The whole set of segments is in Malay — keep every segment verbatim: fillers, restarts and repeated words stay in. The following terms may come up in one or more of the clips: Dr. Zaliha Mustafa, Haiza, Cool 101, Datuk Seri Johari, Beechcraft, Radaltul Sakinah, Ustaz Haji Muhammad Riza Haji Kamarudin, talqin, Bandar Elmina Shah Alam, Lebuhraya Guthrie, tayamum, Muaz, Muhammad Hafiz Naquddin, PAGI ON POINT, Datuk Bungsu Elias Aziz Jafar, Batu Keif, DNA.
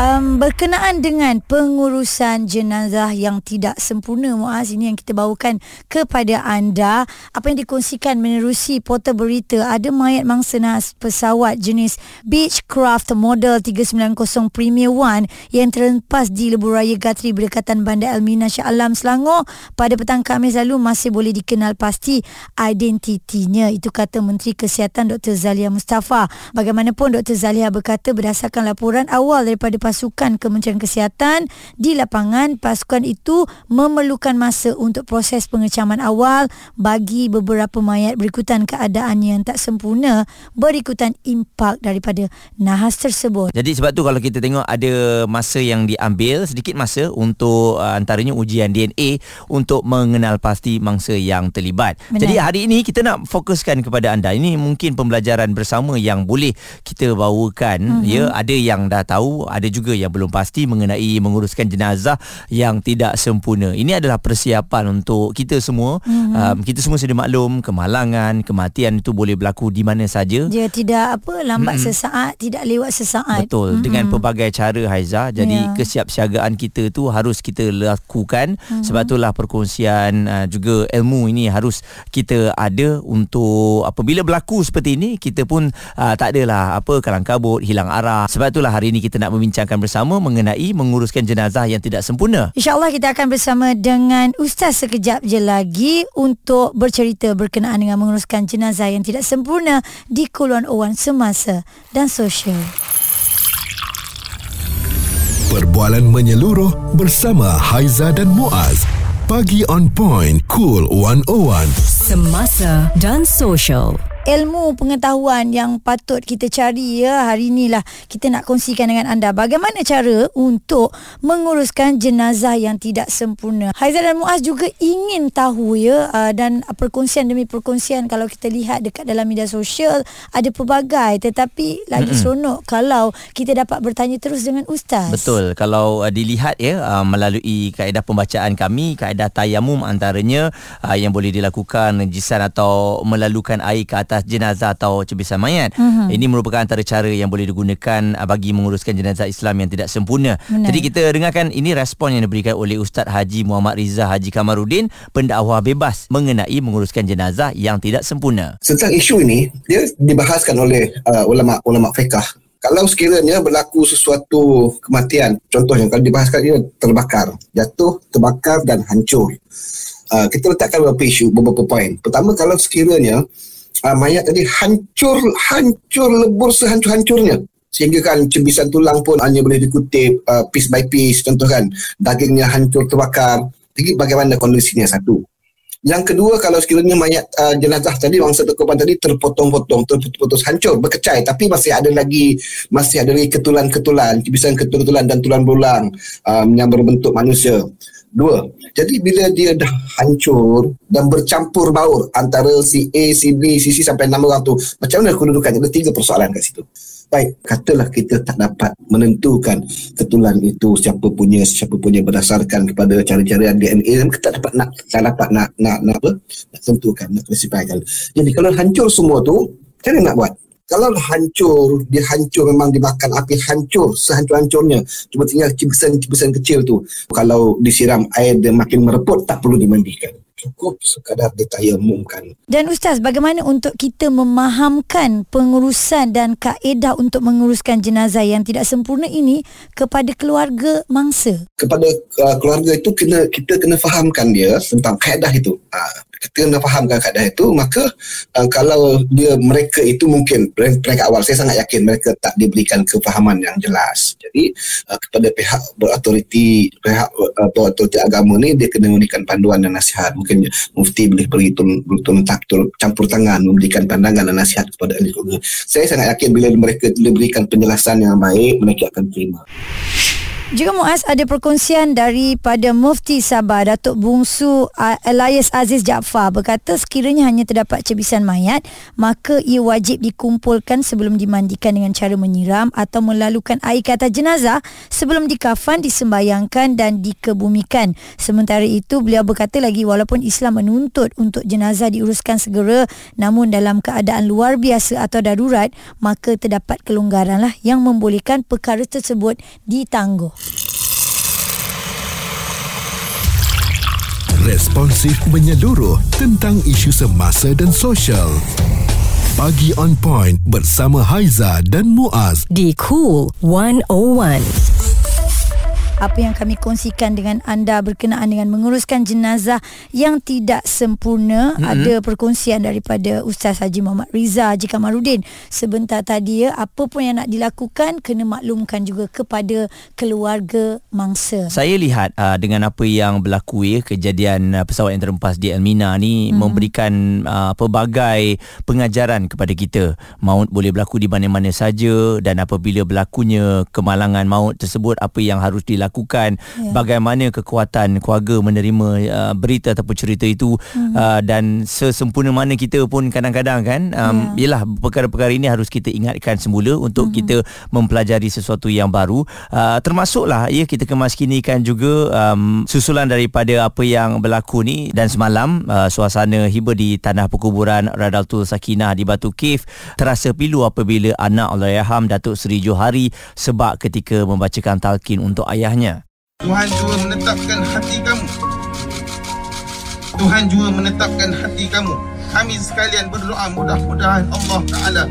Um, berkenaan dengan pengurusan jenazah yang tidak sempurna, Muaz, ini yang kita bawakan kepada anda. Apa yang dikongsikan menerusi portal berita, ada mayat mangsa nahas pesawat jenis Beechcraft Model tiga sembilan kosong Premier satu yang terlepas di Lebuhraya Guthrie, berdekatan Bandar Elmina Shah Alam, Selangor pada petang Khamis lalu masih boleh dikenal pasti identitinya. Itu kata Menteri Kesihatan Doktor Zaliha Mustafa. Bagaimanapun, Doktor Zaliha berkata berdasarkan laporan awal daripada pasukan Kementerian Kesihatan di lapangan, pasukan itu memerlukan masa untuk proses pengecaman awal bagi beberapa mayat berikutan keadaan yang tak sempurna berikutan impak daripada nahas tersebut. Jadi sebab tu kalau kita tengok ada masa yang diambil, sedikit masa untuk uh, antaranya ujian D N A untuk mengenal pasti mangsa yang terlibat. Benar. Jadi hari ini kita nak fokuskan kepada anda. Ini mungkin pembelajaran bersama yang boleh kita bawakan. Mm-hmm. Ya, ada yang dah tahu, ada juga yang belum pasti mengenai menguruskan jenazah yang tidak sempurna. Ini adalah persiapan untuk kita semua. Mm-hmm. um, Kita semua sedia maklum, kemalangan, kematian itu boleh berlaku di mana saja. Dia tidak apa lambat, mm-hmm, sesaat, tidak lewat sesaat. Betul, mm-hmm, dengan pelbagai cara, Haiza. Jadi yeah, kesiapsiagaan kita tu harus kita lakukan. Mm-hmm. Sebab itulah perkongsian uh, juga ilmu ini harus kita ada untuk apabila berlaku seperti ini, kita pun uh, tak adalah apa kalang kabut, hilang arah. Sebab itulah hari ini kita nak membincangkan bersama mengenai menguruskan jenazah yang tidak sempurna. InsyaAllah kita akan bersama dengan Ustaz sekejap je lagi untuk bercerita berkenaan dengan menguruskan jenazah yang tidak sempurna di Cool one oh one semasa dan sosial. Perbualan menyeluruh bersama Haiza dan Muaz. Pagi on Point Cool one oh one semasa dan sosial. Ilmu pengetahuan yang patut kita cari, ya, hari inilah kita nak kongsikan dengan anda bagaimana cara untuk menguruskan jenazah yang tidak sempurna. Haiza dan Muaz juga ingin tahu, ya, dan perkongsian demi perkongsian kalau kita lihat dekat dalam media sosial ada pelbagai, tetapi lagi mm-hmm seronok kalau kita dapat bertanya terus dengan Ustaz. Betul, kalau uh, dilihat, ya, uh, melalui kaedah pembacaan kami, kaedah tayamum antaranya uh, yang boleh dilakukan jisan atau melalukan air ke atas jenazah atau cebisan mayat. Mm-hmm. Ini merupakan antara cara yang boleh digunakan bagi menguruskan jenazah Islam yang tidak sempurna. Benar. Jadi kita dengarkan ini respon yang diberikan oleh Ustaz Haji Muhammad Riza Haji Kamarudin, pendakwah bebas, mengenai menguruskan jenazah yang tidak sempurna. Tentang isu ini, dia dibahaskan oleh uh, ulama-ulama fiqh. Kalau sekiranya berlaku sesuatu kematian, contohnya kalau dibahaskan dia terbakar, jatuh, terbakar dan hancur. Uh, kita letakkan beberapa isu, beberapa poin. Pertama, kalau sekiranya Uh, mayat tadi hancur, hancur, lebur sehancur-hancurnya, sehingga kan cebisan tulang pun hanya boleh dikutip uh, piece by piece, contoh kan, dagingnya hancur terbakar. Jadi bagaimana kondisinya, satu. Yang kedua, kalau sekiranya mayat uh, jenazah tadi, mangsa terkorban tadi terpotong-potong, terputus-putus, hancur, berkecai, tapi masih ada lagi, masih ada lagi ketulan-ketulan, cebisan ketulan-ketulan dan tulang berulang um, yang berbentuk manusia. Dua, jadi bila dia dah hancur dan bercampur baur antara si A, si B, si C sampai enam orang tu, macam mana kedudukannya? Ada tiga persoalan kat situ. Baik, katalah kita tak dapat menentukan ketulan itu siapa punya, siapa punya berdasarkan kepada cara-cara D N A, kita tak dapat nak, tak dapat nak, nak, nak apa? Nak tentukan, nak klasifikasikan. Jadi kalau hancur semua tu, macam mana nak buat? Kalau hancur, dia hancur memang dimakan api, hancur sehancur-hancurnya. Cuma tinggal cibisan-cibisan kecil tu. Kalau disiram air dia makin mereput, tak perlu dimandikan. Cukup sekadar ditayamumkan. Dan Ustaz, bagaimana untuk kita memahamkan pengurusan dan kaedah untuk menguruskan jenazah yang tidak sempurna ini kepada keluarga mangsa? Kepada uh, keluarga itu, kena, kita kena fahamkan dia tentang kaedah itu. Ha. Kita nak fahamkan keadaan itu, maka uh, kalau dia mereka itu mungkin peringkat awal, saya sangat yakin mereka tak diberikan kefahaman yang jelas. Jadi uh, kepada pihak berautoriti, pihak uh, berautoriti agama ni, dia kena memberikan panduan dan nasihat. Mungkin mufti boleh beri campur tangan, memberikan pandangan dan nasihat kepada ahli keluarga. Saya sangat yakin bila mereka diberikan penjelasan yang baik, mereka akan terima. Juga Muaz, ada perkongsian daripada Mufti Sabah Datuk Bungsu Elias Aziz Jafar berkata sekiranya hanya terdapat cebisan mayat, maka ia wajib dikumpulkan sebelum dimandikan dengan cara menyiram atau melalukan air ke atas jenazah sebelum dikafan, disembayangkan dan dikebumikan. Sementara itu, beliau berkata lagi walaupun Islam menuntut untuk jenazah diuruskan segera, namun dalam keadaan luar biasa atau darurat, maka terdapat kelonggaranlah yang membolehkan perkara tersebut ditangguh. Responsif menyeluruh tentang isu semasa dan sosial. Pagi On Point bersama Haiza dan Muaz di Cool seratus satu. Apa yang kami kongsikan dengan anda berkenaan dengan menguruskan jenazah yang tidak sempurna, mm-hmm. ada perkongsian daripada Ustaz Haji Muhammad Riza Haji Kamarudin sebentar tadi ya, apa pun yang nak dilakukan kena maklumkan juga kepada keluarga mangsa. Saya lihat uh, dengan apa yang berlaku ya, kejadian uh, pesawat yang terhempas di Elmina ni, mm-hmm. memberikan uh, pelbagai pengajaran kepada kita. Maut boleh berlaku di mana-mana saja, dan apabila berlakunya kemalangan maut tersebut, apa yang harus dilakukan, lakukan yeah. bagaimana kekuatan keluarga menerima uh, berita ataupun cerita itu, mm-hmm. uh, dan sesempurna mana kita pun kadang-kadang kan um, yeah. yelah, perkara-perkara ini harus kita ingatkan semula untuk mm-hmm. kita mempelajari sesuatu yang baru, uh, termasuklah ya, kita kemaskinikan juga um, susulan daripada apa yang berlaku ni. Dan semalam uh, suasana hiba di tanah perkuburan Radaltul Sakinah di Batu Keif terasa pilu apabila anak Allahyarham Datuk Seri Johari sebab ketika membacakan talqin untuk ayahnya. Tuhan jua menetapkan hati kamu. Tuhan jua menetapkan hati kamu. Kami sekalian berdoa mudah-mudahan Allah Ta'ala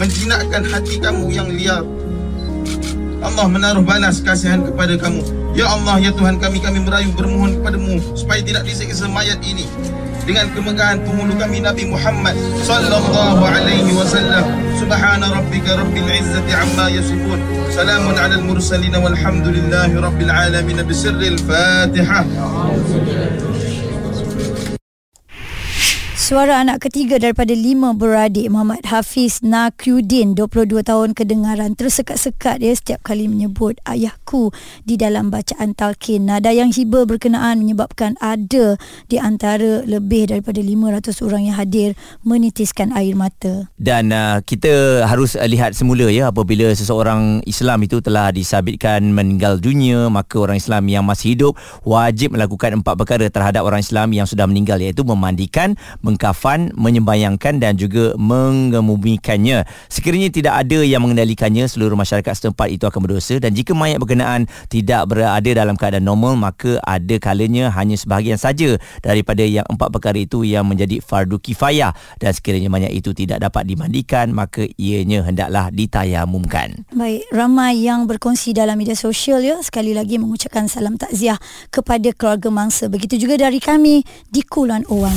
menjinakkan hati kamu yang liar. Allah menaruh balas kasihan kepada kamu. Ya Allah, ya Tuhan kami, kami merayu bermohon kepadamu supaya tidak diseksa mayat ini dengan kemegahan penghulu kami Nabi Muhammad sallallahu alaihi wasallam. Subhana rabbika rabbil izzati amma yasifun, salamun alal mursalin walhamdulillahi rabbil alamin. Bisirril Fatihah. Suara anak ketiga daripada lima beradik Muhammad Hafiz Naquddin, dua puluh dua tahun, kedengaran tersekat-sekat ya, setiap kali menyebut ayahku di dalam bacaan talqin. Nada yang hiba berkenaan menyebabkan ada di antara lebih daripada lima ratus orang yang hadir menitiskan air mata. Dan uh, kita harus uh, lihat semula ya, apabila seseorang Islam itu telah disabitkan meninggal dunia, maka orang Islam yang masih hidup wajib melakukan empat perkara terhadap orang Islam yang sudah meninggal, iaitu memandikan, meng- kafan, menyembayangkan dan juga mengemumikannya. Sekiranya tidak ada yang mengendalikannya, seluruh masyarakat setempat itu akan berdosa. Dan jika mayat berkenaan tidak berada dalam keadaan normal, maka ada kalanya hanya sebahagian saja daripada yang empat perkara itu yang menjadi fardu kifayah. Dan sekiranya mayat itu tidak dapat dimandikan, maka ianya hendaklah ditayamumkan. Baik, ramai yang berkongsi dalam media sosial ya, sekali lagi mengucapkan salam takziah kepada keluarga mangsa. Begitu juga dari kami di Kulon Owan.